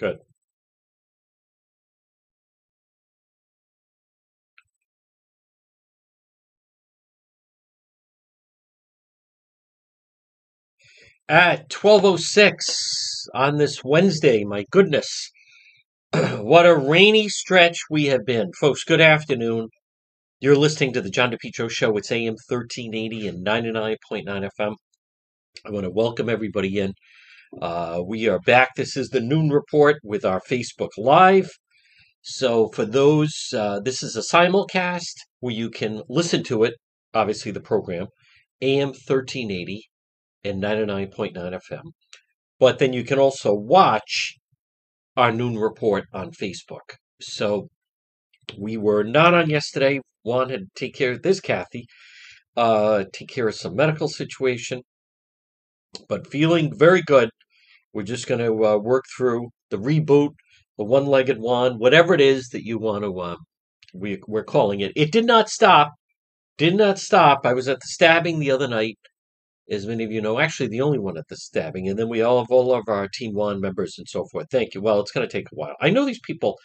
Good. At 12:06 on this Wednesday, my goodness, what a rainy stretch we have been. Folks, good afternoon. You're listening to the John DePetro Show. It's AM 1380 and 99.9 FM. I want to welcome everybody in. We are back. This is the Noon Report with our Facebook Live. So for those, this is a simulcast where you can listen to it, obviously the program, AM 1380 and 99.9 FM. But then you can also watch our Noon Report on Facebook. So we were not on yesterday. Juan had to take care of this, Kathy, take care of some medical situation, but feeling very good. We're just going to work through the reboot, the one-legged Juan, whatever it is that you want to, we're calling it. It did not stop. I was at the stabbing the other night, as many of you know, actually the only one at the stabbing, and then we all have all of our Team Juan members and so forth. Thank you. Well, it's going to take a while. I know these people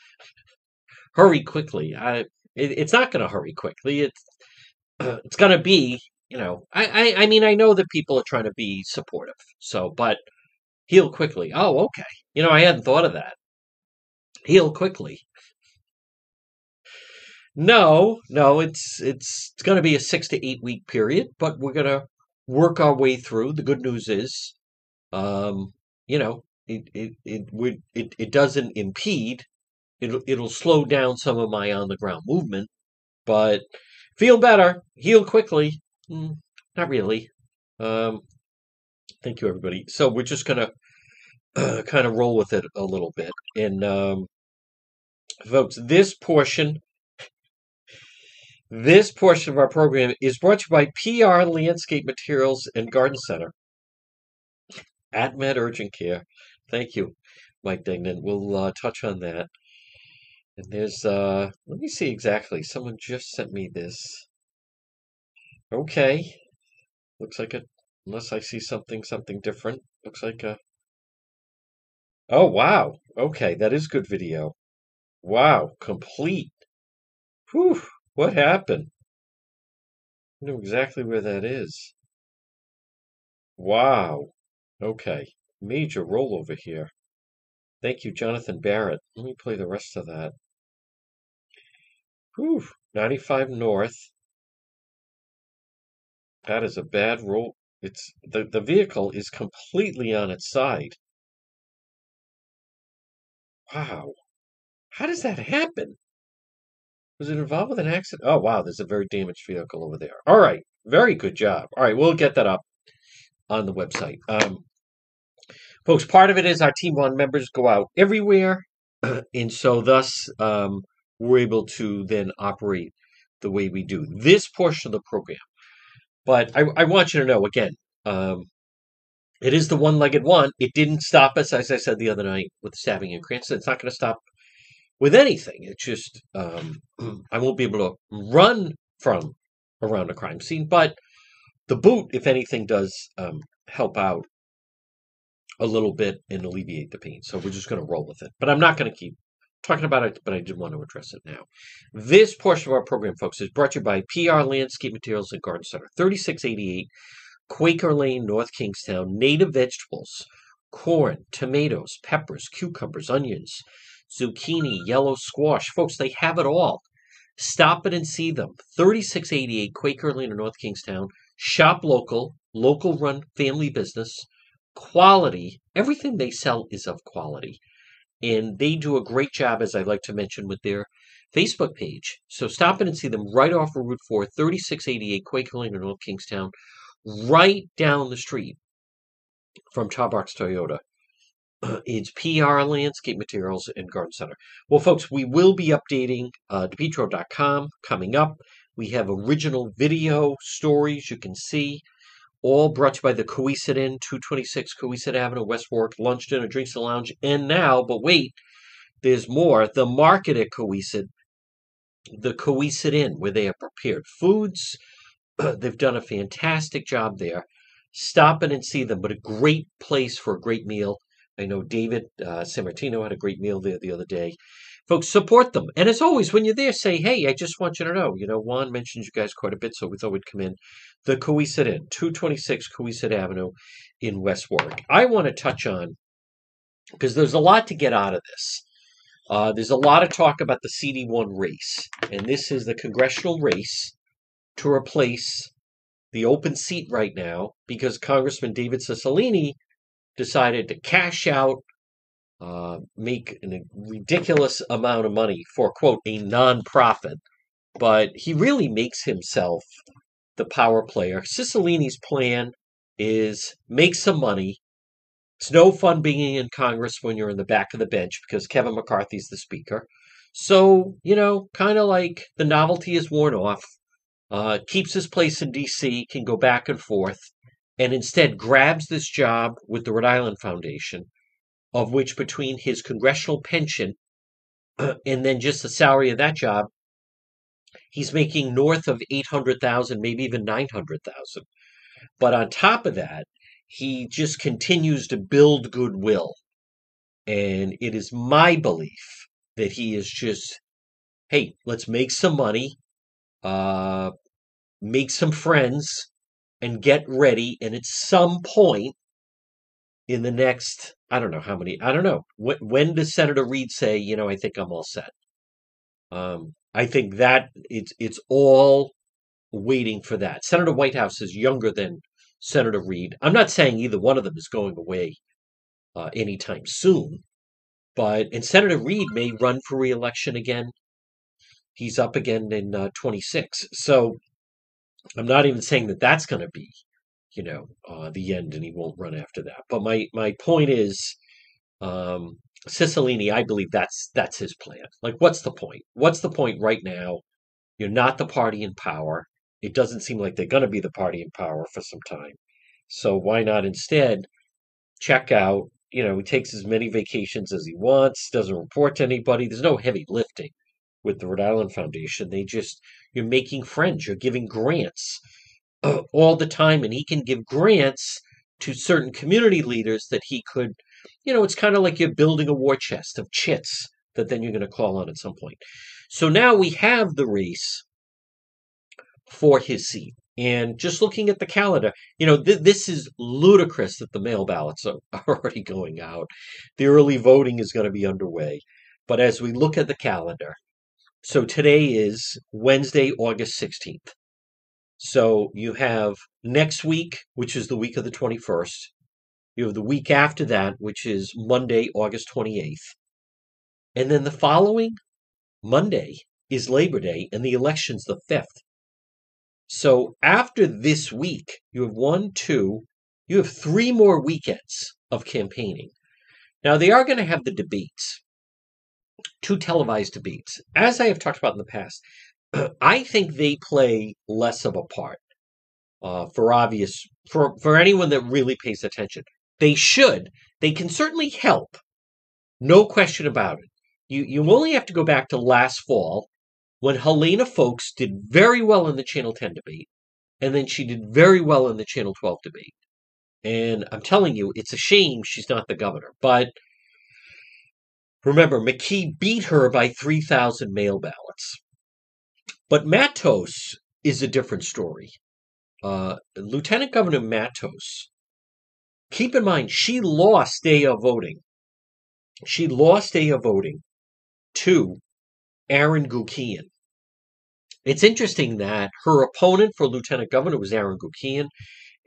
hurry quickly. It's not going to hurry quickly. It's going to be, you know, I mean, I know that people are trying to be supportive, so, but heal quickly. Oh, okay. You know, I hadn't thought of that. Heal quickly. No, it's going to be a 6 to 8 week period, but we're going to work our way through. The good news is, you know, it doesn't impede. It'll slow down some of my on the ground movement, but feel better, heal quickly. Not really. Thank you, everybody. So we're just gonna kind of roll with it a little bit, and folks, this portion of our program is brought to you by PR Landscape Materials and Garden Center, AtMed Urgent Care. Thank you, Mike Dignan. We'll touch on that. And there's, let me see exactly. Someone just sent me this. Okay. Looks like it, unless I see something different. Looks like a, oh, wow. Okay, that is good video. Wow, complete. Whew. What happened? I know exactly where that is. Wow. Okay. Major rollover here. Thank you, Jonathan Barrett. Let me play the rest of that. Whew. 95 North. That is a bad roll. It's the vehicle is completely on its side. Wow. How does that happen? Was it involved with an accident? Oh, wow, there's a very damaged vehicle over there. All right, very good job. All right, we'll get that up on the website. Folks, part of it is our Team One members go out everywhere, and so thus we're able to then operate the way we do this portion of the program. But I want you to know, again, it is the one-legged one. It didn't stop us, as I said the other night, with the stabbing in Cranston. It's not going to stop with anything. It's just, I won't be able to run from around a crime scene, but the boot, if anything, does help out a little bit and alleviate the pain. So we're just going to roll with it. But I'm not going to keep talking about it, but I did want to address it now. This portion of our program, folks, is brought to you by PR Landscape Materials and Garden Center, 3688 Quaker Lane, North Kingstown. Native vegetables, corn, tomatoes, peppers, cucumbers, onions, zucchini, yellow squash. Folks, they have it all. Stop it and see them. 3688 Quaker Lane in North Kingstown. Shop local, local-run family business, quality. Everything they sell is of quality. And they do a great job, as I like to mention, with their Facebook page. So stop it and see them right off of Route 4, 3688 Quaker Lane in North Kingstown, right down the street from Tarbox Toyota. It's PR Landscape Materials and Garden Center. Well, folks, we will be updating DePetro.com coming up. We have original video stories you can see, all brought to you by the Cowesett Inn, 226 Cowesett Avenue, West Warwick. Lunch, dinner, drinks, and lounge. And now, but wait, there's more. The market at Cowesett, the Cowesett Inn, where they have prepared foods. They've done a fantastic job there. Stop in and see them, but a great place for a great meal. I know David Sammartino had a great meal there the other day. Folks, support them. And as always, when you're there, say, hey, I just want you to know. You know, Juan mentions you guys quite a bit, so we thought we'd come in. The Cowesett Inn, 226 Cowesett Avenue in West Warwick. I want to touch on, because there's a lot to get out of this. There's a lot of talk about the CD1 race. And this is the congressional race to replace the open seat right now because Congressman David Cicilline decided to cash out, make a ridiculous amount of money for, quote, a nonprofit. But he really makes himself the power player. Cicilline's plan is make some money. It's no fun being in Congress when you're in the back of the bench because Kevin McCarthy's the speaker. So, you know, kind of like the novelty is worn off, keeps his place in D.C., can go back and forth, and instead grabs this job with the Rhode Island Foundation, of which between his congressional pension and then just the salary of that job, he's making north of $800,000, maybe even $900,000. But on top of that, he just continues to build goodwill. And it is my belief that he is just, hey, let's make some money, make some friends, and get ready. And at some point in the next, I don't know how many, I don't know. When does Senator Reed say, you know, I think I'm all set? I think that it's all waiting for that. Senator Whitehouse is younger than Senator Reed. I'm not saying either one of them is going away anytime soon, but and Senator Reed may run for re-election again. He's up again in 26. So I'm not even saying that that's going to be, you know, the end and he won't run after that. But my point is, Cicilline, I believe that's his plan. Like, what's the point? What's the point right now? You're not the party in power. It doesn't seem like they're going to be the party in power for some time. So why not instead check out, you know, he takes as many vacations as he wants, doesn't report to anybody. There's no heavy lifting with the Rhode Island Foundation. They just, you're making friends, you're giving grants all the time. And he can give grants to certain community leaders that he could, you know, it's kind of like you're building a war chest of chits that then you're going to call on at some point. So now we have the race for his seat. And just looking at the calendar, you know, this is ludicrous that the mail ballots are already going out. The early voting is going to be underway. But as we look at the calendar, so today is Wednesday, August 16th. So you have next week, which is the week of the 21st. You have the week after that, which is Monday, August 28th. And then the following Monday is Labor Day, and the election's the 5th. So after this week, you have you have 3 more weekends of campaigning. Now, they are going to have the debates, 2 televised debates. As I have talked about in the past, I think they play less of a part for anyone that really pays attention. They should. They can certainly help. No question about it. You only have to go back to last fall, when Helena Folks did very well in the Channel 10 debate, and then she did very well in the Channel 12 debate. And I'm telling you, it's a shame she's not the governor. But remember, McKee beat her by 3,000 mail ballots. But Matos is a different story. Lieutenant Governor Matos, keep in mind, she lost day of voting. She lost day of voting to Aaron Guckian. It's interesting that her opponent for lieutenant governor was Aaron Guckian,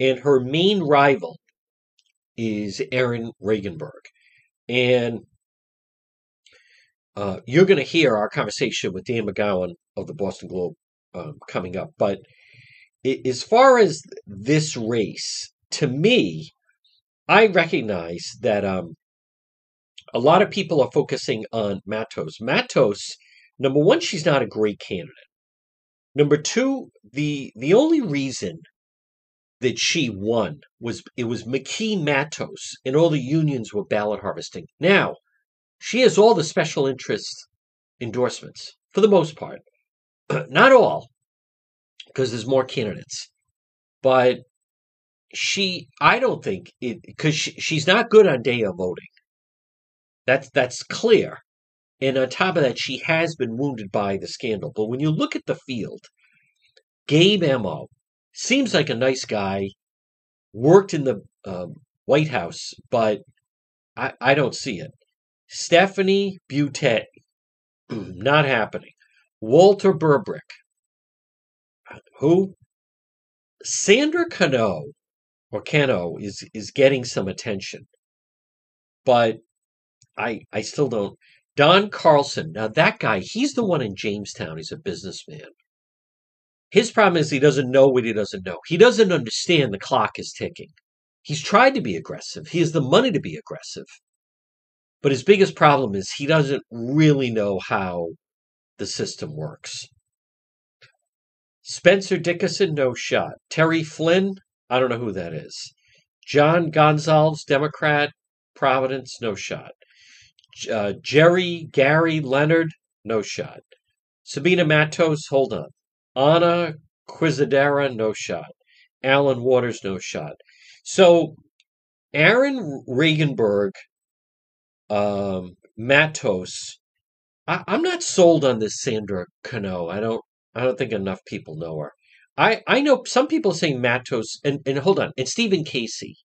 and her main rival is Aaron Regunberg. And you're going to hear our conversation with Dan McGowan of the Boston Globe coming up. But as far as this race, to me, I recognize that a lot of people are focusing on Matos. Matos, number one, she's not a great candidate. Number two, the only reason that she won was it was McKee Matos, and all the unions were ballot harvesting. Now, she has all the special interest endorsements, for the most part. Not all, because there's more candidates. But I don't think, because she's not good on day of voting. That's clear. And on top of that, she has been wounded by the scandal. But when you look at the field, Gabe Emo seems like a nice guy, worked in the White House, but I don't see it. Stephanie Butet, not happening. Walter Burbrick, who? Sandra Cano, or Cano, is getting some attention. But I still don't. Don Carlson, now that guy, he's the one in Jamestown. He's a businessman. His problem is he doesn't know what he doesn't know. He doesn't understand the clock is ticking. He's tried to be aggressive. He has the money to be aggressive. But his biggest problem is he doesn't really know how the system works. Spencer Dickinson, no shot. Terry Flynn, I don't know who that is. John Gonzalez, Democrat, Providence, no shot. Gary Leonard, no shot. Sabina Matos, hold on. Anna Quizadera, no shot. Alan Waters, no shot. So Aaron Regunberg, Matos. I'm not sold on this Sandra Cano. I don't think enough people know her. I know some people say Matos and hold on, and Stephen Casey.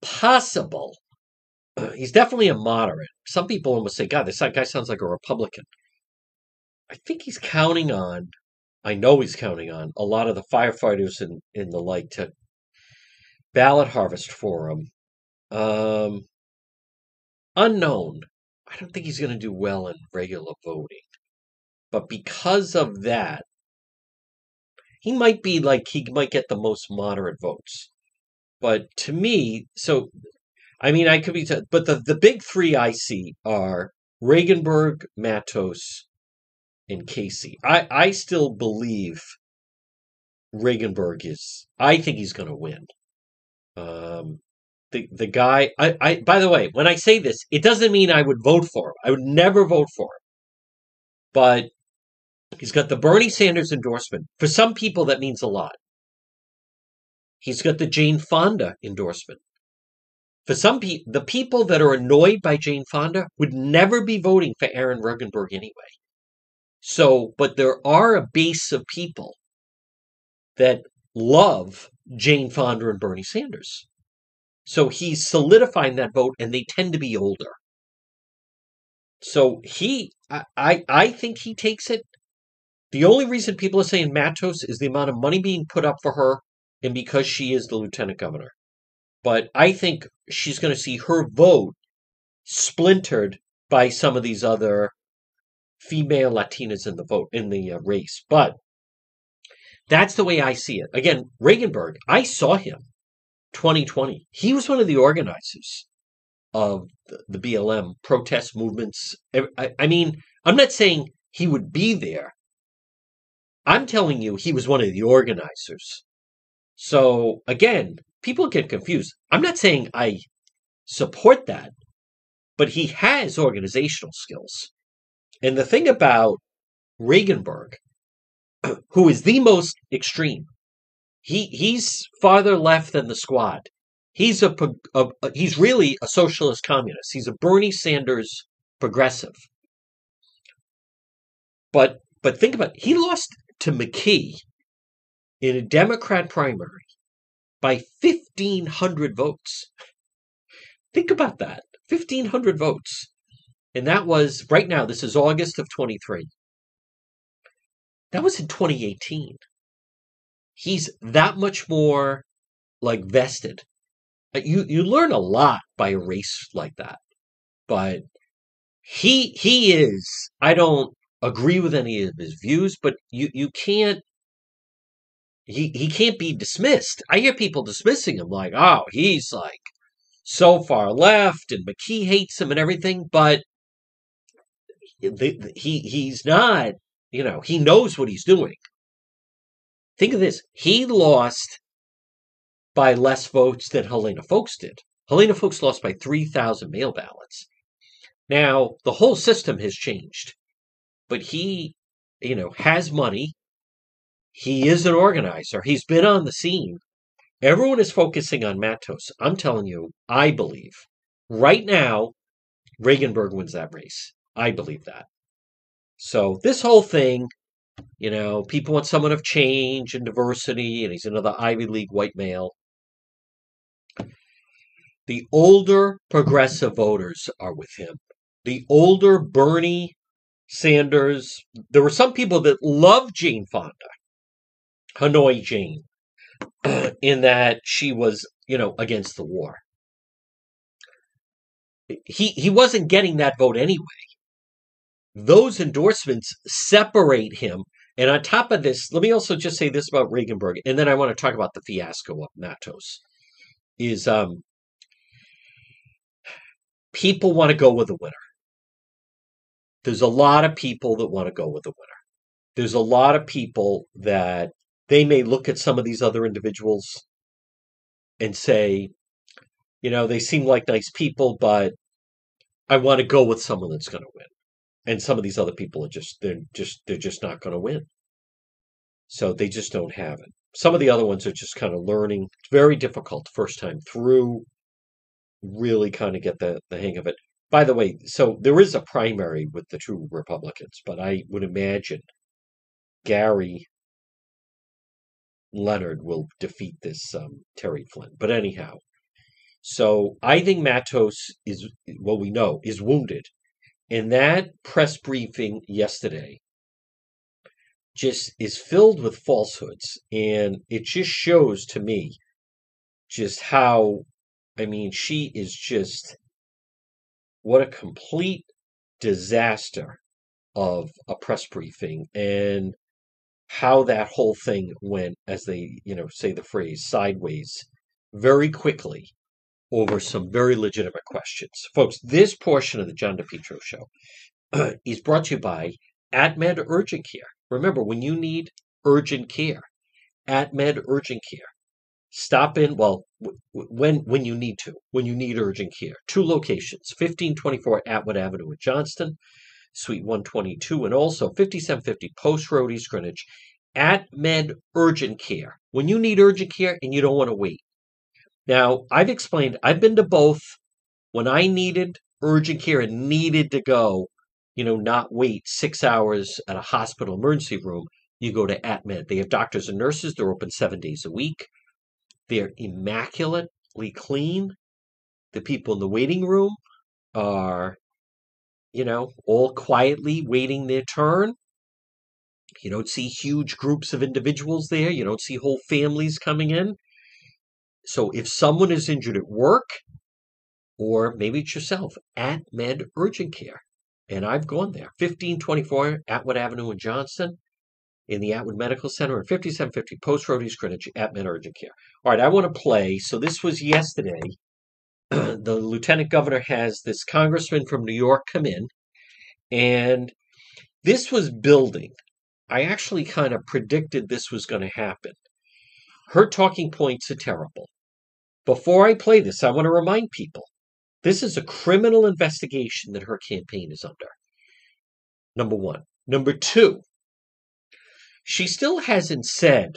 Possible. He's definitely a moderate. Some people almost say, God, this guy sounds like a Republican. I think he's counting on, I know he's counting on, a lot of the firefighters and the like to ballot harvest for him. Unknown. I don't think he's going to do well in regular voting. But because of that, he might get the most moderate votes. But to me, so, I mean, I could be, but the big three I see are Regunberg, Matos, and Casey. I still believe Regunberg is, I think he's going to win. The guy, I by the way, when I say this, it doesn't mean I would vote for him. I would never vote for him. But he's got the Bernie Sanders endorsement. For some people, that means a lot. He's got the Jane Fonda endorsement. For some people, the people that are annoyed by Jane Fonda would never be voting for Aaron Regunberg anyway. So, but there are a base of people that love Jane Fonda and Bernie Sanders. So he's solidifying that vote, and they tend to be older. So I think he takes it. The only reason people are saying Matos is the amount of money being put up for her and because she is the lieutenant governor. But I think she's going to see her vote splintered by some of these other female Latinas in the vote, in the race. But that's the way I see it. Again, Regunberg, I saw him 2020. He was one of the organizers of the BLM protest movements. I mean, I'm not saying he would be there. I'm telling you, he was one of the organizers. So again, people get confused. I'm not saying I support that, but he has organizational skills. And the thing about Regunberg, who is the most extreme, he's farther left than the squad. He's he's really a socialist communist. He's a Bernie Sanders progressive. But think about it. He lost to McKee in a Democrat primary by 1,500 votes. Think about that. 1,500 votes. And that was, right now, this is August of 23. That was in 2018. He's that much more, like, vested. You learn a lot by a race like that, but he is. I don't agree with any of his views, but you can't. He can't be dismissed. I hear people dismissing him like, oh, he's like so far left, and McKee hates him and everything. But he's not. You know, he knows what he's doing. Think of this. He lost by less votes than Helena Folks did. Helena Folks lost by 3,000 mail ballots. Now, the whole system has changed. But he, you know, has money. He is an organizer. He's been on the scene. Everyone is focusing on Matos. I'm telling you, I believe Right now, Regunberg wins that race. I believe that. So this whole thing, you know, people want someone of change and diversity, and he's another Ivy League white male. The older progressive voters are with him. The older Bernie Sanders. There were some people that loved Jane Fonda, Hanoi Jane, in that she was, you know, against the war. He wasn't getting that vote anyway. Those endorsements separate him. And on top of this, let me also just say this about Regunberg, and then I want to talk about the fiasco of Matos, is people want to go with the winner. There's a lot of people that want to go with the winner. There's a lot of people that they may look at some of these other individuals and say, you know, they seem like nice people, but I want to go with someone that's going to win. And some of these other people are just not going to win. So they just don't have it. Some of the other ones are just kind of learning. It's very difficult first time through. Really kind of get the hang of it. By the way, so there is a primary with the true Republicans, but I would imagine Gary Leonard will defeat this Terry Flynn. But anyhow, so I think Matos is, well, we know, is wounded. And that press briefing yesterday just is filled with falsehoods. And it just shows to me just how, I mean, she is just, what a complete disaster of a press briefing and how that whole thing went, as they, you know, say the phrase, sideways very quickly over some very legitimate questions. Folks, this portion of the John DePetro Show is brought to you by AtMed Urgent Care. Remember, when you need urgent care, AtMed Urgent Care. Stop in, well, when you need to, when you need urgent care. Two locations, 1524 Atwood Avenue in Johnston, Suite 122, and also 5750 Post Road, East Greenwich. AtMed Urgent Care. When you need urgent care and you don't want to wait. Now, I've explained, I've been to both. When I needed urgent care and needed to go, you know, not wait 6 hours at a hospital emergency room, you go to AtMed. They have doctors and nurses. They're open 7 days a week. They're immaculately clean. The people in the waiting room are, you know, all quietly waiting their turn. You don't see huge groups of individuals there. You don't see whole families coming in. So if someone is injured at work, or maybe it's yourself, AtMed Urgent Care. And I've gone there. 1524 Atwood Avenue in Johnston. In the Atwood Medical Center at 5750 Post Road, East Greenwich, AtMed Urgent Care. All right, I want to play. So this was yesterday. The lieutenant governor has this congressman from New York come in. And this was building. I actually kind of predicted this was going to happen. Her talking points are terrible. Before I play this, I want to remind people, this is a criminal investigation that her campaign is under. Number one. Number two. She still hasn't said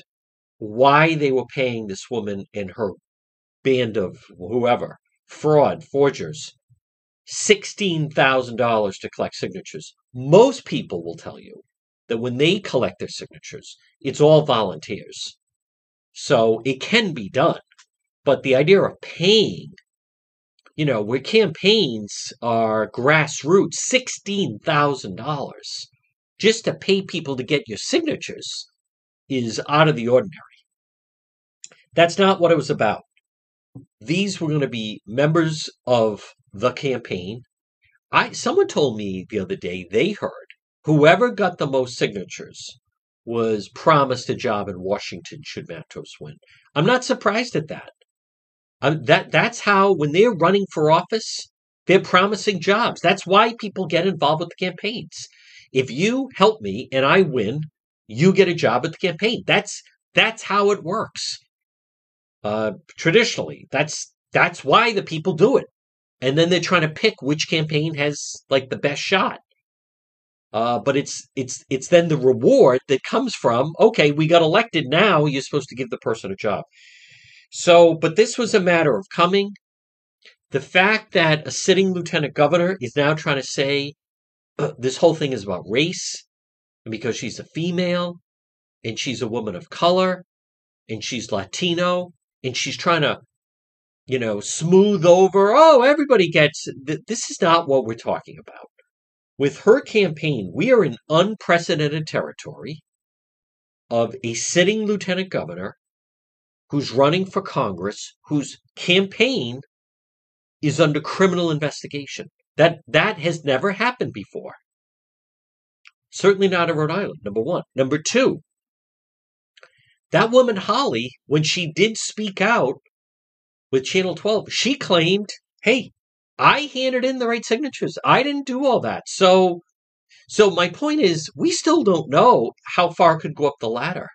why they were paying this woman and her band of whoever, fraud, forgers, $16,000 to collect signatures. Most people will tell you that when they collect their signatures, it's all volunteers. So it can be done. But the idea of paying, you know, where campaigns are grassroots, $16,000. Just to pay people to get your signatures is out of the ordinary. That's not what it was about. These were going to be members of the campaign. Someone told me the other day they heard whoever got the most signatures was promised a job in Washington should Matos win. I'm not surprised at that. That's how, when they're running for office, they're promising jobs. That's why people get involved with the campaigns. If you help me and I win, you get a job at the campaign. That's how it works. Traditionally, that's why the people do it. And then they're trying to pick which campaign has like the best shot. But it's then the reward that comes from, okay, we got elected. Now you're supposed to give the person a job. So, but this was a matter of coming The fact that a sitting lieutenant governor is now trying to say this whole thing is about race, and because she's a female, and she's a woman of color, and she's Latino, and she's trying to, you know, smooth over, oh, everybody gets it. This is not what we're talking about. With her campaign, we are in unprecedented territory of a sitting lieutenant governor who's running for Congress, whose campaign is under criminal investigation. That has never happened before. Certainly not in Rhode Island, number one. Number two, that woman Holly, when she did speak out with Channel 12, she claimed, hey, I handed in the right signatures. I didn't do all that. So my point is, we still don't know how far could go up the ladder.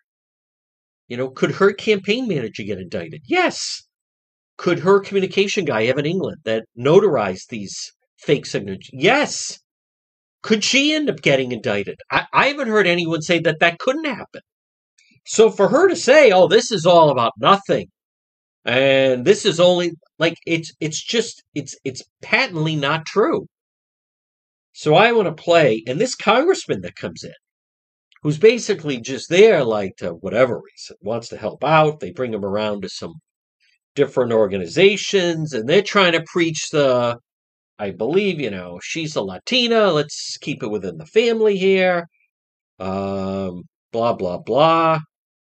You know, could her campaign manager get indicted? Yes. Could her communication guy, Evan England, that notarized these fake signatures? Yes. Could she end up getting indicted? I haven't heard anyone say that couldn't happen. So for her to say, oh, this is all about nothing, and this is only, like, it's patently not true. So I want to play, and this congressman that comes in, who's basically just there, like, to whatever reason, wants to help out, they bring him around to some different organizations, and they're trying to preach the, I believe, you know, she's a Latina, let's keep it within the family here, blah, blah, blah.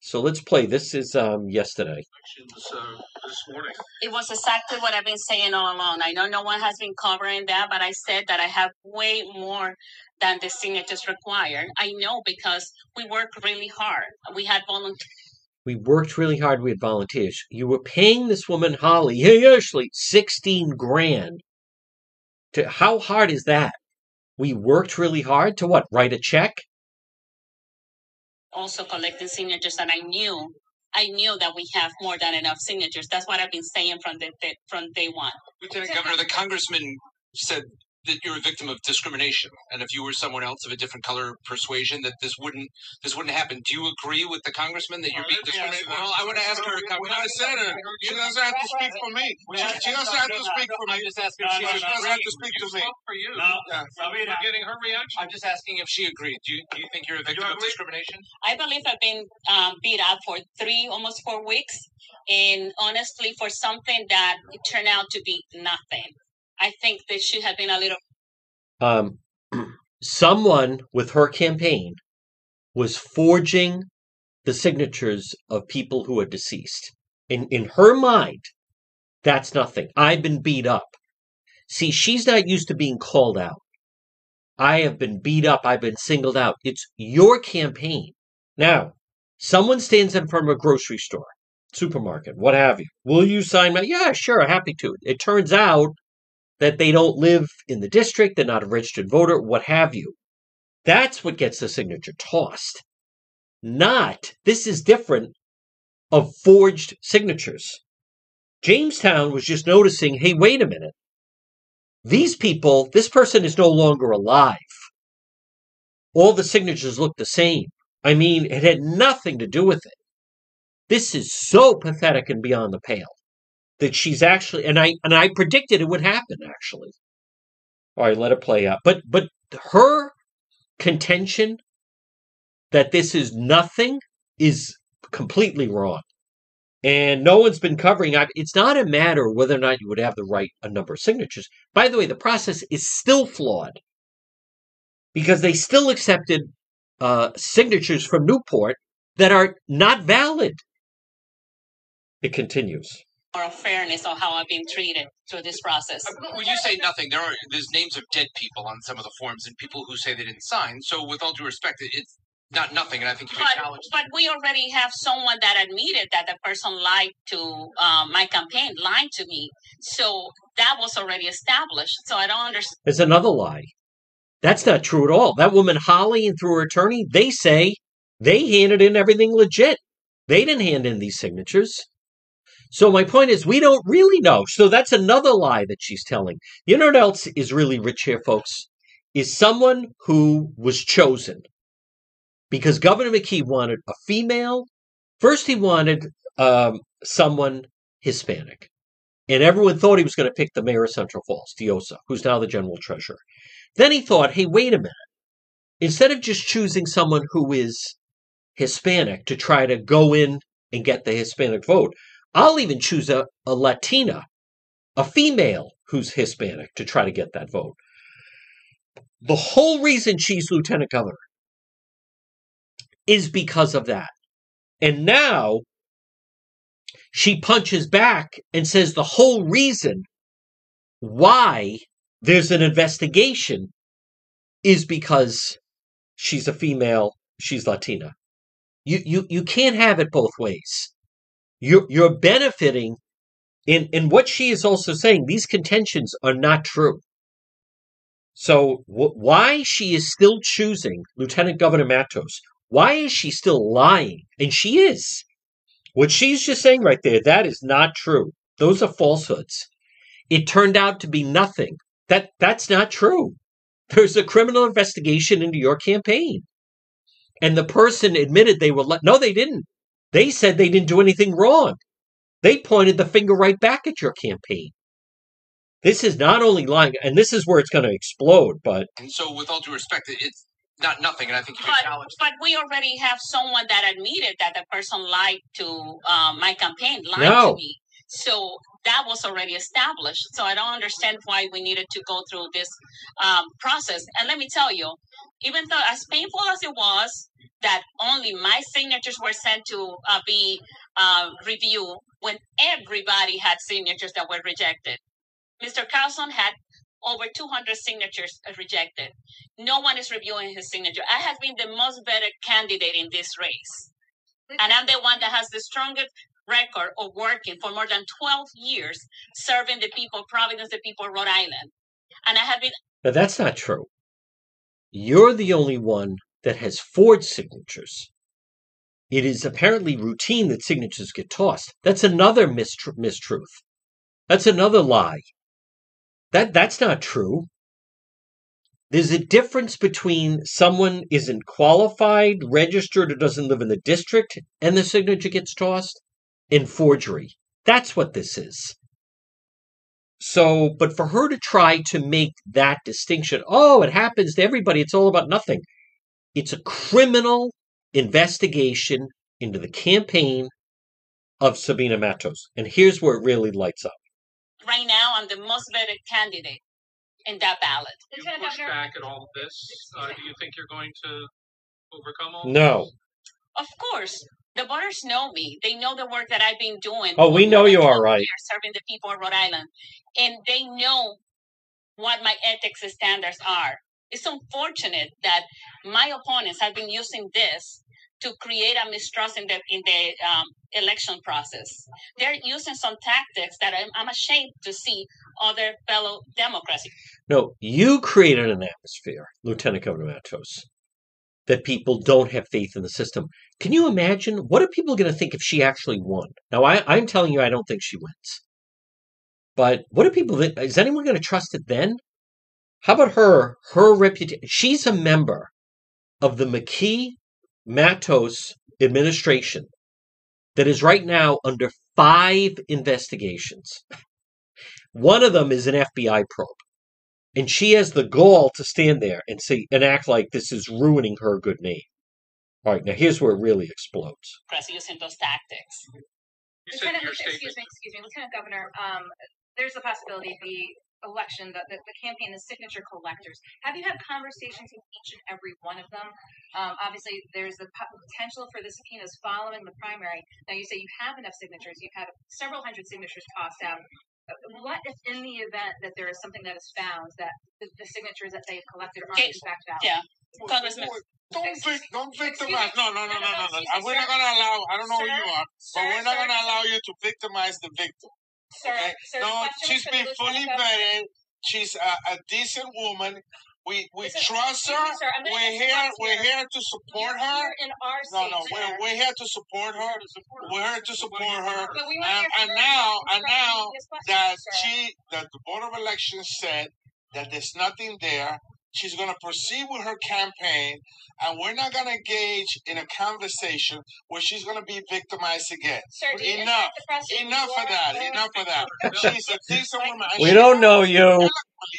So let's play. This is yesterday. This morning. It was exactly what I've been saying all along. I know no one has been covering that, but I said that I have way more than the signatures required. I know because we worked really hard. We had volunteers. We worked really hard. We had volunteers. You were paying this woman, Holly, hey, Ashley, $16,000. How hard is that? We worked really hard to what? Write a check? Also collecting signatures, and I knew that we have more than enough signatures. That's what I've been saying from day one. Lieutenant Governor, the congressman said that you're a victim of discrimination, and if you were someone else of a different color persuasion, that this wouldn't happen. Do you agree with the congressman that you're being discriminated? Well, I want to ask her. When I said it, she doesn't have to speak for me. She doesn't have to speak for me. She doesn't have to speak to me. For you, Sabina, getting her reaction. I'm just asking if she agreed. Do you think you're a victim of discrimination? I believe I've been beat up for almost 4 weeks, and honestly, for something that turned out to be nothing. I think that should have been a little... someone with her campaign was forging the signatures of people who are deceased. In her mind, that's nothing. I've been beat up. See, she's not used to being called out. I have been beat up. I've been singled out. It's your campaign. Now, someone stands in front of a grocery store, supermarket, what have you. Will you sign my... Yeah, sure, happy to. It turns out that they don't live in the district, they're not a registered voter, what have you. That's what gets the signature tossed. Not, this is different, of forged signatures. Jamestown was just noticing, hey, wait a minute. These people, this person is no longer alive. All the signatures look the same. I mean, it had nothing to do with it. This is so pathetic and beyond the pale. That she's actually, and I predicted it would happen, actually. All right, let it play out. But her contention that this is nothing is completely wrong. And no one's been covering up. It's not a matter of whether or not you would have the right a number of signatures. By the way, the process is still flawed because they still accepted signatures from Newport that are not valid. It continues. Or of fairness on how I've been treated through this process. When you say nothing, there's names of dead people on some of the forms and people who say they didn't sign. So with all due respect, it's not nothing, and I think you acknowledge that. But we already have someone that admitted that the person lied to my campaign, lied to me. So that was already established. So I don't understand. It's another lie. That's not true at all. That woman, Holly, and through her attorney, they say they handed in everything legit. They didn't hand in these signatures. So my point is, we don't really know. So that's another lie that she's telling. You know what else is really rich here, folks? Is someone who was chosen. Because Governor McKee wanted a female. First, he wanted someone Hispanic. And everyone thought he was going to pick the mayor of Central Falls, Diosa, who's now the general treasurer. Then he thought, hey, wait a minute. Instead of just choosing someone who is Hispanic to try to go in and get the Hispanic vote, I'll even choose a Latina, a female who's Hispanic to try to get that vote. The whole reason she's lieutenant governor is because of that. And now she punches back and says the whole reason why there's an investigation is because she's a female, she's Latina. You can't have it both ways. You're benefiting. And what she is also saying, these contentions are not true. So why she is still choosing Lieutenant Governor Matos, why is she still lying? And she is. What she's just saying right there, that is not true. Those are falsehoods. It turned out to be nothing. That's not true. There's a criminal investigation into your campaign. And the person admitted they were... No, they didn't. They said they didn't do anything wrong. They pointed the finger right back at your campaign. This is not only lying, and this is where it's going to explode, but... And so with all due respect, it's not nothing, and I think you can challenge... But we already have someone that admitted that the person lied to my campaign, lied to me. So that was already established. So I don't understand why we needed to go through this process. And let me tell you, even though as painful as it was, that only my signatures were sent to be reviewed when everybody had signatures that were rejected. Mr. Carlson had over 200 signatures rejected. No one is reviewing his signature. I have been the most vetted candidate in this race. And I'm the one that has the strongest record of working for more than 12 years, serving the people, Providence, the people, Rhode Island. And I have been... Now, that's not true. You're the only one that has forged signatures. It is apparently routine that signatures get tossed. That's another mistruth. That's another lie. That's not true. There's a difference between someone isn't qualified, registered, or doesn't live in the district, and the signature gets tossed, and forgery. That's what this is. So, but for her to try to make that distinction, oh, it happens to everybody, it's all about nothing. It's a criminal investigation into the campaign of Sabina Matos. And here's where it really lights up. Right now, I'm the most vetted candidate in that ballot. Do you push back at all of this? Do you think you're going to overcome all this? Of course. The voters know me. They know the work that I've been doing. Oh, we know you are right. Serving the people of Rhode Island. And they know what my ethics and standards are. It's unfortunate that my opponents have been using this to create a mistrust in the election process. They're using some tactics that I'm ashamed to see other fellow Democrats. No, you created an atmosphere, Lieutenant Governor Matos, that people don't have faith in the system. Can you imagine? What are people going to think if she actually won? Now, I'm telling you, I don't think she wins. But what are people, is anyone going to trust it then? How about her reputation? She's a member of the McKee Matos administration that is right now under 5 investigations. One of them is an FBI probe. And she has the gall to stand there and say, and act like this is ruining her good name. All right, now here's where it really explodes. Using those tactics. Excuse me, Lieutenant Governor, there's a possibility election, the campaign, the signature collectors. Have you had conversations with each and every one of them? Obviously, there's the potential for the subpoenas following the primary. Now, you say you have enough signatures. You've had several hundred signatures tossed out. What if in the event that there is something that is found that the signatures that they've collected aren't in fact valid? Yeah. Congressman. Don't victimize. No. We're not going to allow, I don't know who you are, but we're not going to allow you to victimize the victim. Sir, okay. Sir, no, she's been fully vetted. She's a decent woman. We trust her. Sir, we're here to support her. We're here to support her. We're here to support her. And now that the Board of Elections said that there's nothing there, She's going to proceed with her campaign, and we're not going to engage in a conversation where she's going to be victimized again. Enough of that. She's a decent woman. We don't know you. Eloquently,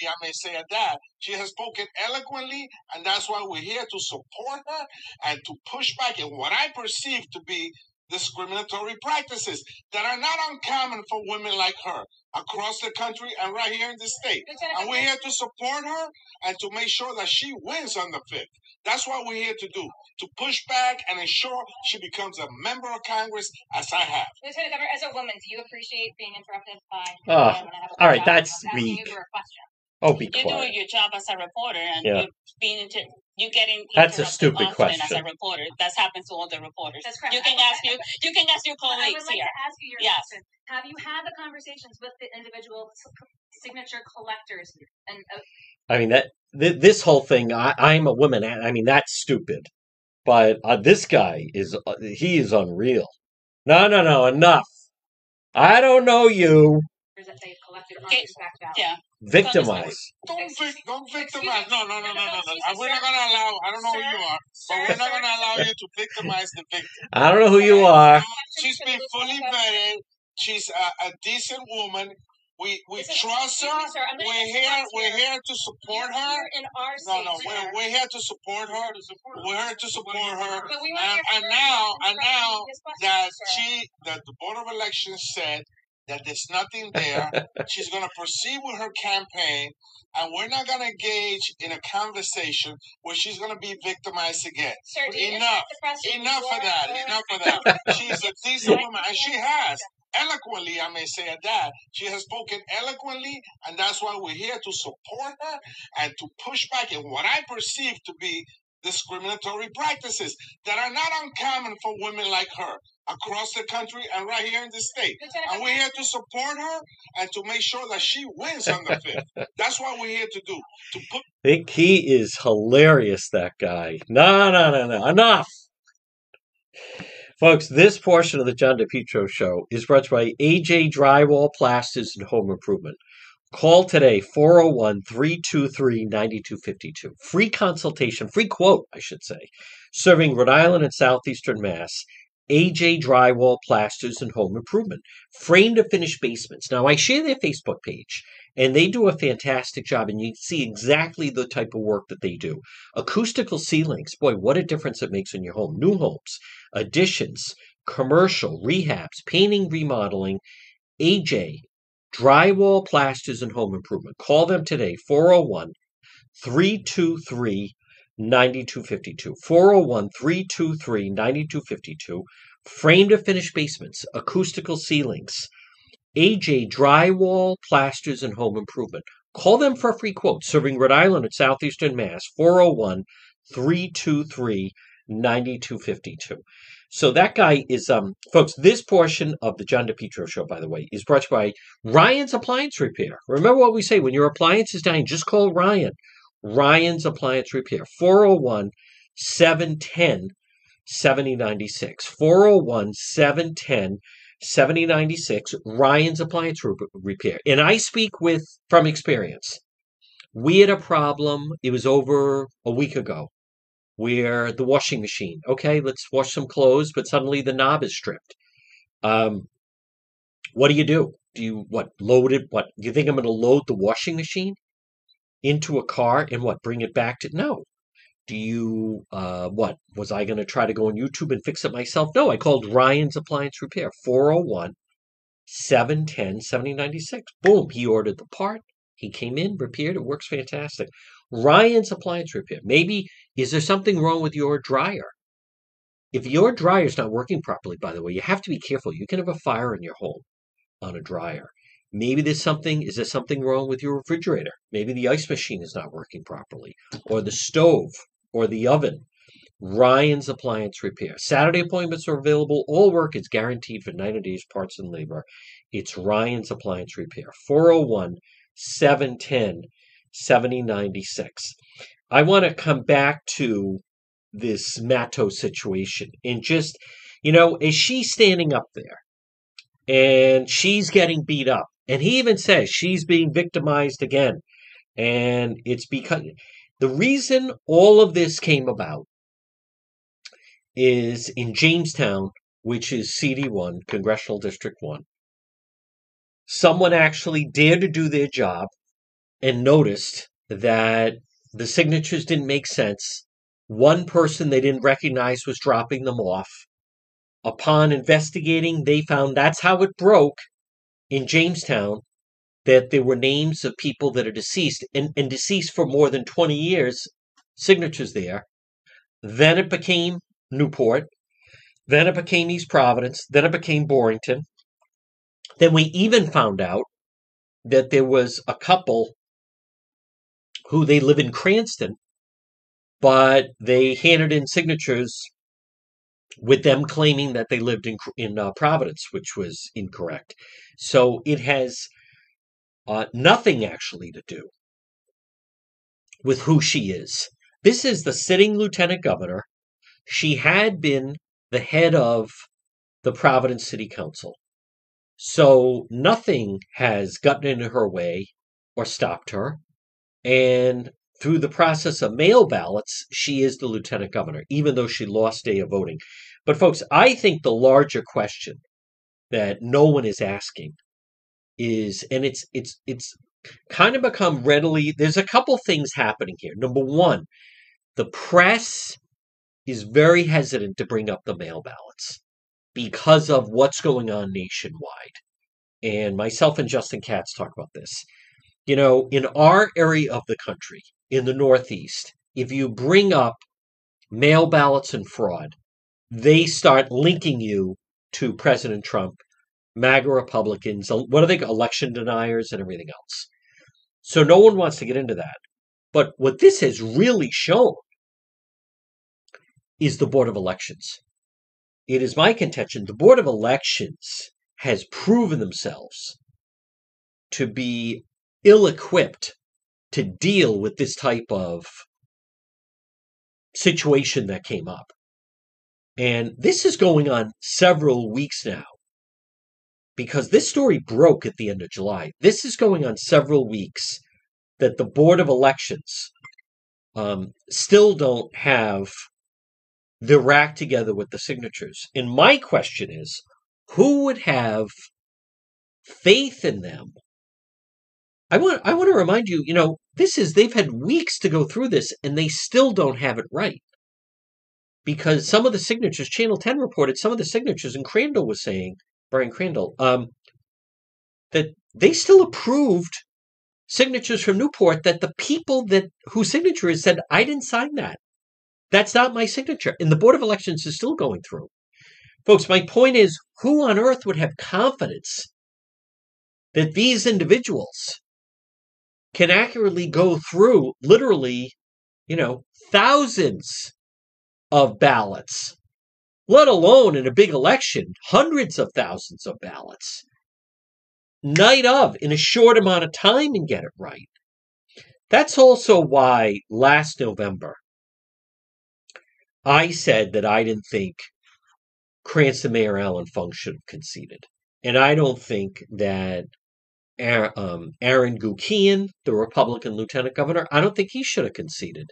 I may say at that. She has spoken eloquently, and that's why we're here to support her and to push back in what I perceive to be discriminatory practices that are not uncommon for women like her across the country and right here in the state. And we're here to support her and to make sure that she wins on the 5th. That's what we're here to do, to push back and ensure she becomes a member of Congress, as I have. Lieutenant Governor, as a woman, do you appreciate being interrupted by... all right, that's weak. Oh, be quiet. You're doing your job as a reporter, and you're being you getting that's a stupid question. As a reporter, that's happened to all the reporters. That's correct. You can ask your colleagues here. To ask you your question. Have you had the conversations with the individual signature collectors? And I mean that this whole thing. I'm a woman. I mean that's stupid. But this guy is unreal. No, enough. I don't know you. That they've collected yeah. Victimize. Don't victimize. No. We're not going to allow, I don't know who you are, but we're not going to allow you to victimize the victim. I don't know who you are. She's been fully vetted. She's a decent woman. We trust her. We're here to support her. We're here to support her. And now that the Board of Elections said that there's nothing there. She's going to proceed with her campaign, and we're not going to engage in a conversation where she's going to be victimized again. Enough of that. She's a decent woman, and she has eloquently, I may say at that. She has spoken eloquently, and that's why we're here to support her and to push back in what I perceive to be discriminatory practices that are not uncommon for women like her across the country and right here in the state. And we're here to support her and to make sure that she wins on the 5th. That's what we're here to do. I think he is hilarious, that guy. No. Enough. Folks, this portion of the John DePetro Show is brought to you by AJ Drywall Plasters and Home Improvement. Call today, 401-323-9252. Free consultation, free quote, I should say. Serving Rhode Island and Southeastern Mass, AJ Drywall Plasters and Home Improvement. Frame to finish basements. Now, I share their Facebook page, and they do a fantastic job, and you see exactly the type of work that they do. Acoustical ceilings. Boy, what a difference it makes in your home. New homes, additions, commercial, rehabs, painting, remodeling. AJ Drywall Plasters and Home Improvement. Call them today, 401-323-9252. 401-323-9252. Frame to finish basements, acoustical ceilings. AJ Drywall Plasters and Home Improvement. Call them for a free quote. Serving Rhode Island and Southeastern Mass, 401-323-9252. So that guy is, folks, this portion of the John DePetro Show, by the way, is brought to you by Ryan's Appliance Repair. Remember what we say, when your appliance is dying, just call Ryan. Ryan's Appliance Repair, 401-710-7096. 401-710-7096, Ryan's Appliance Repair. And I speak from experience. We had a problem, it was over a week ago, where the washing machine, okay, let's wash some clothes, but suddenly the knob is stripped. What do? You think I'm going to load the washing machine into a car and bring it back to, no. Do you, was I going to try to go on YouTube and fix it myself? No, I called Ryan's Appliance Repair, 401-710-7096. Boom, he ordered the part. He came in, repaired, it works fantastic. Ryan's Appliance Repair. Maybe, is there something wrong with your dryer? If your dryer's not working properly, by the way, you have to be careful. You can have a fire in your home on a dryer. Maybe is there something wrong with your refrigerator? Maybe the ice machine is not working properly, or the stove, or the oven. Ryan's Appliance Repair. Saturday appointments are available. All work is guaranteed for 90 days, parts and labor. It's Ryan's Appliance Repair, 401-710-7096. I want to come back to this Matos situation, and just, as she's standing up there and she's getting beat up, and he even says she's being victimized again, and it's because The reason all of this came about is in Jamestown, which is CD1, Congressional District 1. Someone actually dared to do their job and noticed that the signatures didn't make sense. One person they didn't recognize was dropping them off. Upon investigating, they found that's how it broke in Jamestown, that there were names of people that are deceased and deceased for more than 20 years, signatures there. Then it became Newport. Then it became East Providence. Then it became Borrington. Then we even found out that there was a couple who they live in Cranston, but they handed in signatures with them claiming that they lived in Providence, which was incorrect. So it has nothing actually to do with who she is. This is the sitting lieutenant governor. She had been the head of the Providence City Council. So nothing has gotten in her way or stopped her. And through the process of mail ballots, she is the lieutenant governor, even though she lost day of voting. But folks, I think the larger question that no one is asking is, and it's kind of become readily, there's a couple things happening here. Number one, the press is very hesitant to bring up the mail ballots because of what's going on nationwide. And myself and Justin Katz talk about this. You know, in our area of the country, in the Northeast, if you bring up mail ballots and fraud, they start linking you to President Trump, MAGA Republicans, what are they, election deniers and everything else. So no one wants to get into that. But what this has really shown is the Board of Elections. It is my contention the Board of Elections has proven themselves to be ill-equipped to deal with this type of situation that came up. And this is going on several weeks now, because this story broke at the end of July. This is going on several weeks that the Board of Elections still don't have the rack together with the signatures. And my question is, who would have faith in them? I want to remind you, you know, this is, they've had weeks to go through this and they still don't have it right. Because some of the signatures, Channel 10 reported some of the signatures, and Crandall was saying, Brian Crandall, that they still approved signatures from Newport that the people that whose signature is said, I didn't sign that. That's not my signature. And the Board of Elections is still going through. Folks, my point is, who on earth would have confidence that these individuals can accurately go through literally, you know, thousands of ballots, let alone in a big election, hundreds of thousands of ballots, night of, in a short amount of time, and get it right? That's also why last November I said that I didn't think Cranston Mayor Alan Funk should have conceded. And I don't think that Aaron Guckian, the Republican lieutenant governor, I don't think he should have conceded,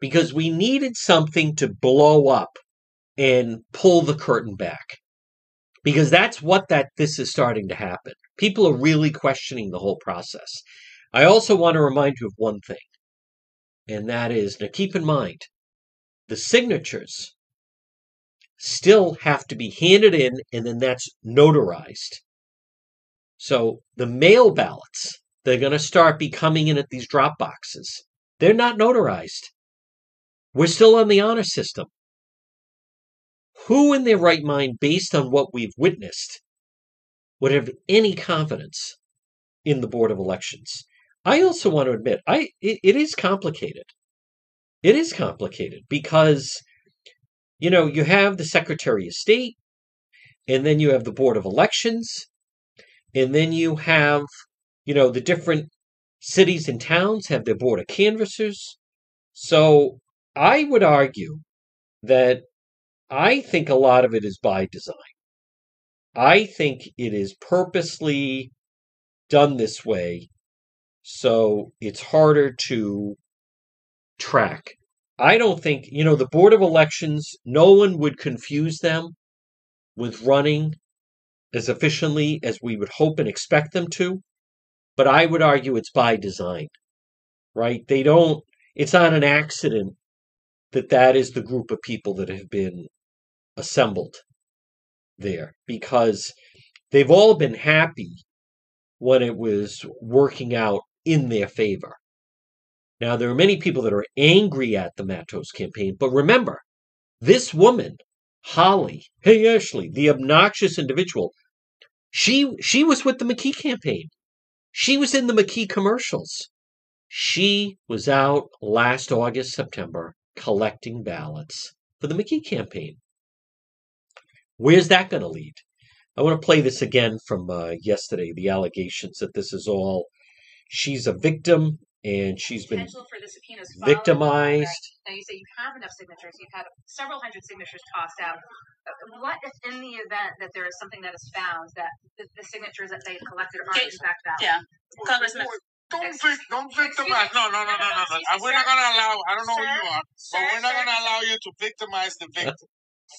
because we needed something to blow up and pull the curtain back, because that's what this is starting to happen. People are really questioning the whole process. I also want to remind you of one thing, and that is, now keep in mind, the signatures still have to be handed in, and then that's notarized. So the mail ballots, they're going to start be coming in at these drop boxes. They're not notarized. We're still on the honor system. Who in their right mind, based on what we've witnessed, would have any confidence in the Board of Elections? I also want to admit, it is complicated. It is complicated because, you know, you have the Secretary of State, and then you have the Board of Elections, and then you have, you know, the different cities and towns have their board of canvassers. So I would argue that I think a lot of it is by design. I think it is purposely done this way so it's harder to track. I don't think, the Board of Elections, no one would confuse them with running as efficiently as we would hope and expect them to. But I would argue it's by design, right? It's not an accident that is the group of people that have been assembled there, because they've all been happy when it was working out in their favor. Now, there are many people that are angry at the Matos campaign, but remember, this woman, Holly, hey, Ashley, the obnoxious individual, she was with the McKee campaign. She was in the McKee commercials. She was out last August, September, collecting ballots for the McKee campaign. Where's that going to lead? I want to play this again from yesterday, the allegations that this is all, she's a victim, and she's been victimized. Now, you say you have enough signatures. You've had several hundred signatures tossed out. What if, in the event that there is something that is found, that the signatures that they've collected aren't in fact valid? Yeah. Congressman. Don't victimize. No. We're not going to allow, I don't know who you are, but we're not going to allow you to victimize the victim.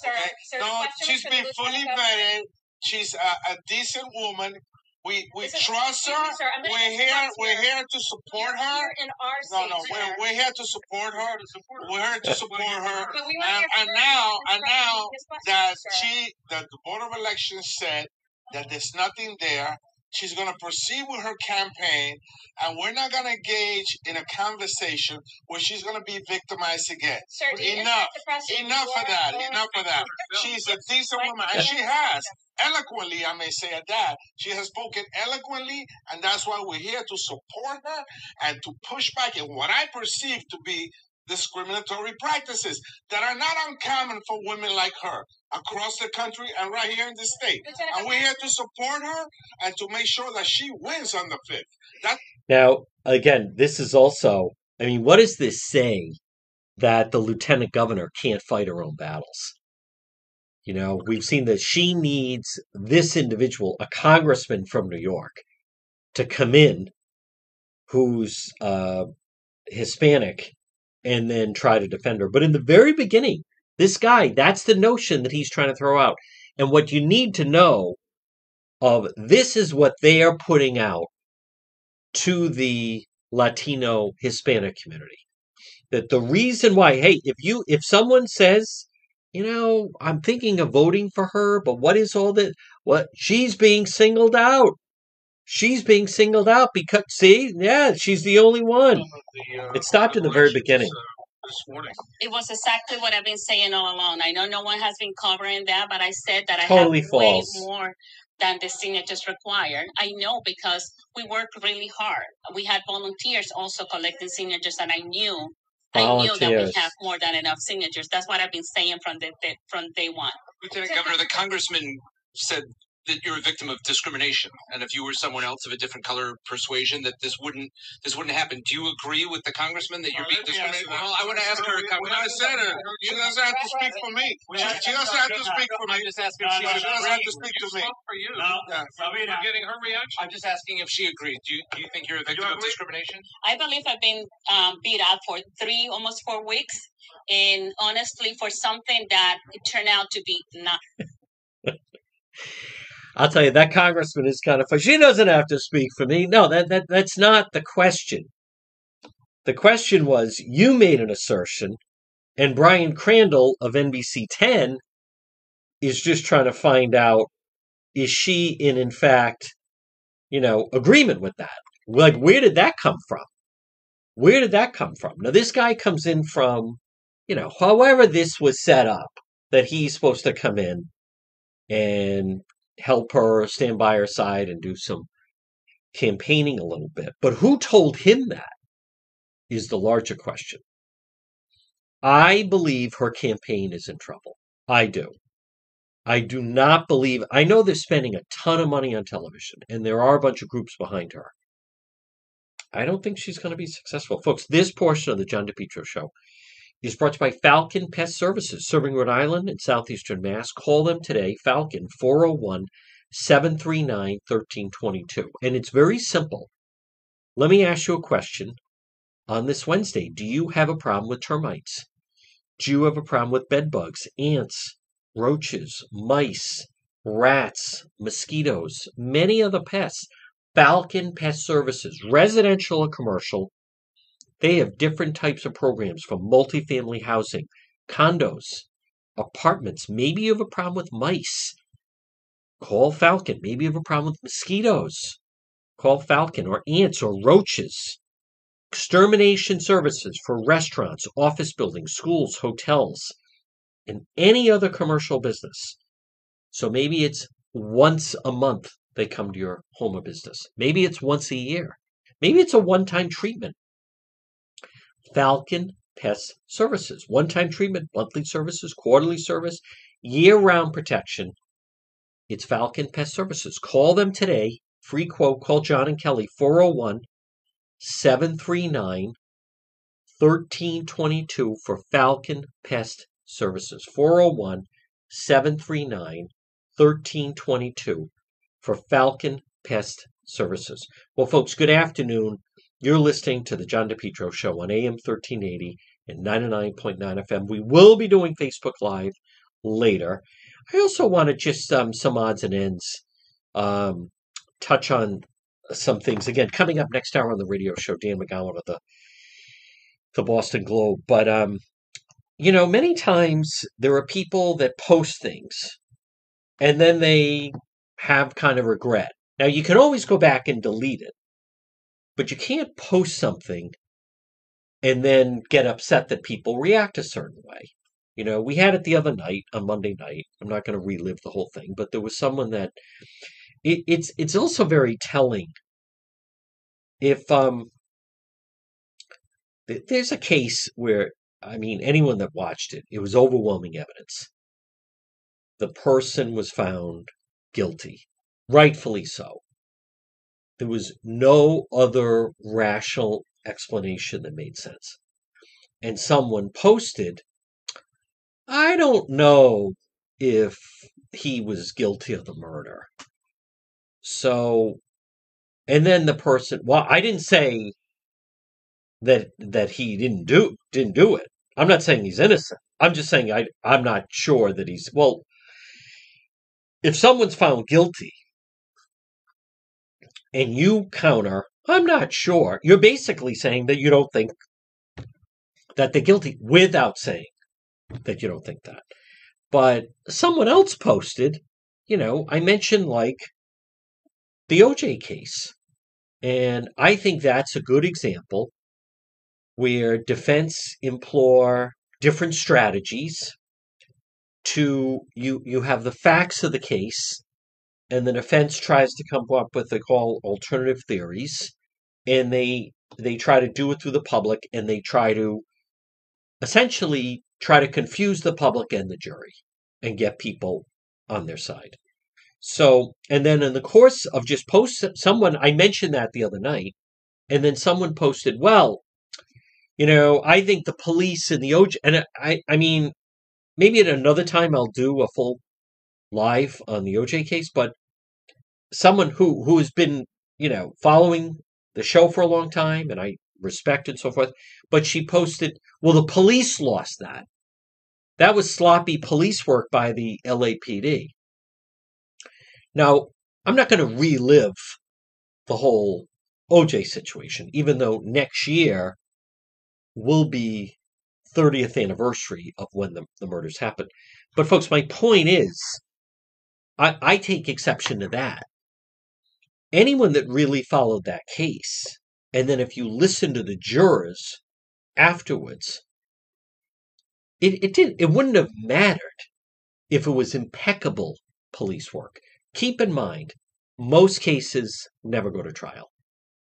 Sir, okay? No, she's been fully vetted. She's a decent woman. We trust her. We're here to support her. We're here to support her. We're here to support her. And now that the Board of Elections said that there's nothing there, she's going to proceed with her campaign, and we're not going to engage in a conversation where she's going to be victimized again. Sir, enough of that. She's a decent woman, and she has. Eloquently, I may say that. She has spoken eloquently, and that's why we're here to support her and to push back in what I perceive to be discriminatory practices that are not uncommon for women like her across the country and right here in the state. And we're here to support her and to make sure that she wins on the 5th. Now, again, this is also, what does this say that the lieutenant governor can't fight her own battles? We've seen that she needs this individual, a congressman from New York, to come in who's Hispanic and then try to defend her. But in the very beginning, this guy, that's the notion that he's trying to throw out. And what you need to know of this is what they are putting out to the Latino Hispanic community. That the reason why, hey, if someone says, I'm thinking of voting for her, but what is all that? What? She's being singled out. She's being singled out because, she's the only one. It stopped in the very beginning. It was exactly what I've been saying all along. I know no one has been covering that, but I said that totally false. Way more than the signatures required. I know because we worked really hard. We had volunteers also collecting signatures, and I knew that we have more than enough signatures. That's what I've been saying from day one. Lieutenant Governor, the congressman said that you're a victim of discrimination, and if you were someone else of a different color persuasion, that this wouldn't happen. Do you agree with the congressman that you're being discriminated? Well, I want to ask her. We're not a senator. She doesn't have to speak for me. She doesn't have to speak for me. I'm just asking. She doesn't have to speak to me. I'm getting her reaction. I'm just asking if she agrees. Do you think you're a victim of discrimination? I believe I've been beat up for almost 4 weeks, and honestly, for something that it turned out to be not. I'll tell you, that congressman is kind of funny. She doesn't have to speak for me. No, that's not the question. The question was, you made an assertion, and Brian Crandall of NBC 10 is just trying to find out, is she in fact, agreement with that? Like, where did that come from? Where did that come from? Now, this guy comes in from, however this was set up, that he's supposed to come in and help her, stand by her side, and do some campaigning a little bit. But who told him that is the larger question. I believe her campaign is in trouble. I do. I do not believe... I know they're spending a ton of money on television, and there are a bunch of groups behind her. I don't think she's going to be successful. Folks, this portion of the John DePetro Show is brought to you by Falcon Pest Services, serving Rhode Island and southeastern Mass. Call them today, Falcon, 401-739-1322. And it's very simple. Let me ask you a question. on this Wednesday. Do you have a problem with termites? Do you have a problem with bed bugs, ants, roaches, mice, rats, mosquitoes, many other pests? Falcon Pest Services, residential or commercial, they have different types of programs from multifamily housing, condos, apartments. Maybe you have a problem with mice. Call Falcon. Maybe you have a problem with mosquitoes. Call Falcon, or ants or roaches. Extermination services for restaurants, office buildings, schools, hotels, and any other commercial business. So maybe it's once a month they come to your home or business. Maybe it's once a year. Maybe it's a one-time treatment. Falcon Pest Services. One-time treatment, monthly services, quarterly service, year-round protection. It's Falcon Pest Services. Call them today. Free quote. Call John and Kelly, 401-739-1322 for Falcon Pest Services. 401-739-1322 for Falcon Pest Services. Well, folks, good afternoon. You're listening to The John DePetro Show on AM 1380 and 99.9 FM. We will be doing Facebook Live later. I also want to just, some odds and ends, touch on some things. Again, coming up next hour on the radio show, Dan McGowan of the Boston Globe. But, you know, many times there are people that post things and then they have kind of regret. Now, you can always go back and delete it. But you can't post something and then get upset that people react a certain way. You know, we had it the other night, on Monday night. I'm not going to relive the whole thing, but there was someone that... It's also very telling. If there's a case where, I mean, anyone that watched it, it was overwhelming evidence. The person was found guilty, rightfully so. There was no other rational explanation that made sense. And someone posted, I don't know if he was guilty of the murder. So, and then the person, well, I didn't say that he didn't do it. I'm not saying he's innocent. I'm just saying I'm not sure that he's, well, if someone's found guilty, and you counter, I'm not sure, you're basically saying that you don't think that they're guilty without saying that you don't think that. But someone else posted, you know, I mentioned like the OJ case. And I think that's a good example where defense employ different strategies to, you have the facts of the case, and the defense tries to come up with what they call alternative theories, and they try to do it through the public, and they try to essentially confuse the public and the jury and get people on their side. So, and then in the course of just someone, I mentioned that the other night, and then someone posted, well, you know, I think the police and the OJ, and I mean, maybe at another time I'll do a full live on the OJ case, but someone who has been, you know, following the show for a long time, and I respect and so forth, but she posted, well, the police lost that. That was sloppy police work by the LAPD. Now, I'm not going to relive the whole OJ situation, even though next year will be 30th anniversary of when the murders happened. But folks, my point is, I take exception to that. Anyone that really followed that case, and then if you listen to the jurors afterwards, it wouldn't have mattered if it was impeccable police work. Keep in mind, most cases never go to trial.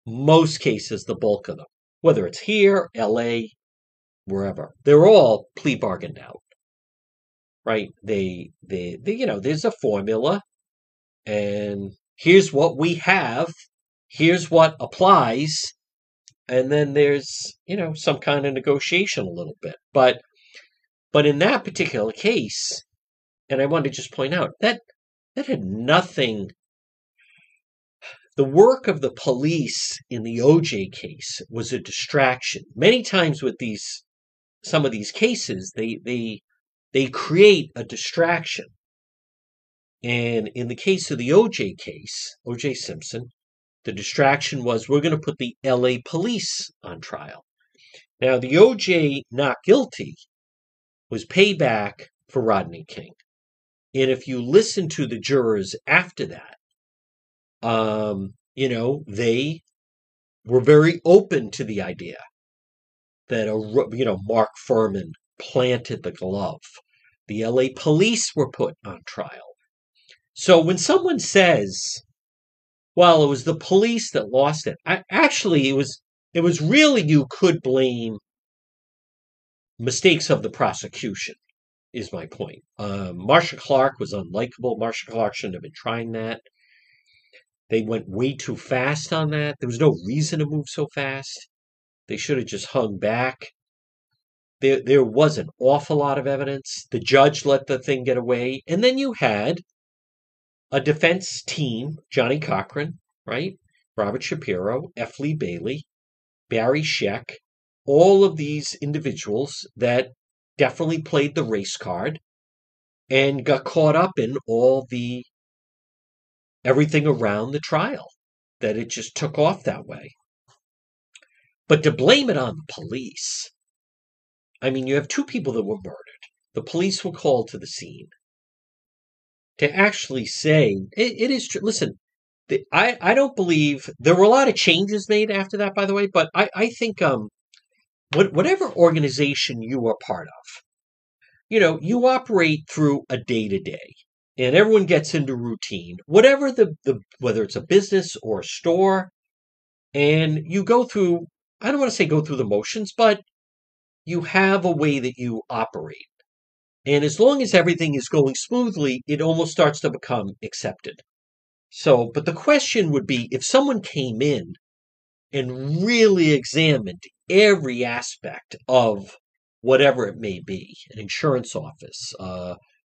Most cases, the bulk of them, whether it's here, LA, wherever, they're all plea bargained out. Right? They, you know, there's a formula, and here's what we have, here's what applies, and then there's, you know, some kind of negotiation a little bit. But in that particular case, and I wanted to just point out that had nothing, The work of the police in the OJ case was a distraction. Many times with these, some of these cases, they create a distraction. And in the case of the OJ case, OJ Simpson, the distraction was, we're going to put the LA police on trial. Now, the OJ not guilty was payback for Rodney King. And if you listen to the jurors after that, they were very open to the idea that, Mark Furman planted the glove. The LA police were put on trial. So when someone says, well, it was the police that lost it, it was really, you could blame mistakes of the prosecution, is my point. Marsha Clark was unlikable. Marsha Clark shouldn't have been trying that. They went way too fast on that. There was no reason to move so fast. They should have just hung back. There was an awful lot of evidence. The judge let the thing get away. And then you had a defense team, Johnny Cochran, right? Robert Shapiro, F. Lee Bailey, Barry Scheck, all of these individuals that definitely played the race card and got caught up in all the everything around the trial, that it just took off that way. But to blame it on the police, I mean, you have two people that were murdered. The police were called to the scene. To actually say, it is true. Listen, I don't believe, there were a lot of changes made after that, by the way, but I think whatever organization you are part of, you operate through a day-to-day. And everyone gets into routine, whatever whether it's a business or a store, and you go through, I don't want to say go through the motions, but you have a way that you operate. And as long as everything is going smoothly, it almost starts to become accepted. So, but the question would be, if someone came in and really examined every aspect of whatever it may be, an insurance office,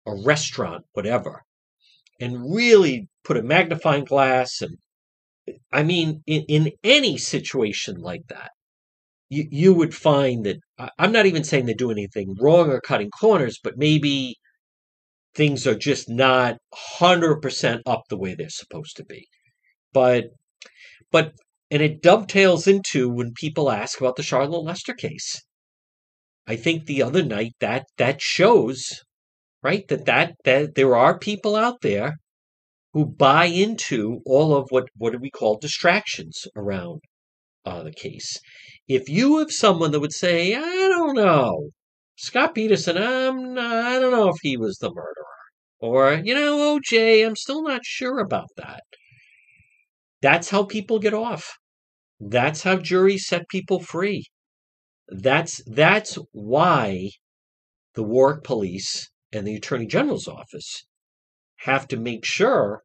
a restaurant, whatever, and really put a magnifying glass. And I mean, in any situation like that, you would find that, I'm not even saying they do anything wrong or cutting corners, but maybe things are just not 100% up the way they're supposed to be. But and it dovetails into when people ask about the Charlotte Lester case. I think the other night that shows, right, that there are people out there who buy into all of what we call distractions around the case. If you have someone that would say, I don't know, Scott Peterson, I don't know if he was the murderer. Or, OJ, I'm still not sure about that. That's how people get off. That's how juries set people free. That's why the Warwick Police and the Attorney General's office have to make sure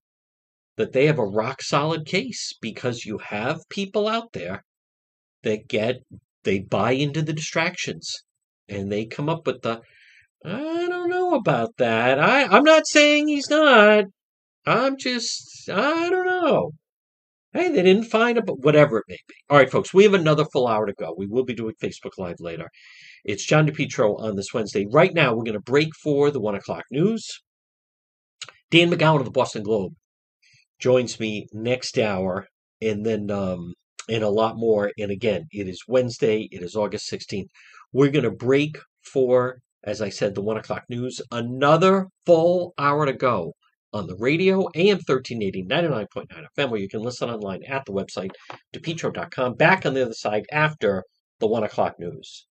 that they have a rock-solid case, because you have people out there that they buy into the distractions, and they come up with the, I don't know about that. I'm not saying he's not. I'm just, I don't know. Hey, they didn't find it, but whatever it may be. All right, folks, we have another full hour to go. We will be doing Facebook Live later. It's John DePetro on this Wednesday. Right now, we're going to break for the 1 o'clock news. Dan McGowan of the Boston Globe joins me next hour, and then and a lot more. And again, it is Wednesday. It is August 16th. We're going to break for, as I said, the 1 o'clock news. Another full hour to go on the radio, AM 1380, 99.9 FM, where you can listen online at the website, DePetro.com. Back on the other side after the 1 o'clock news.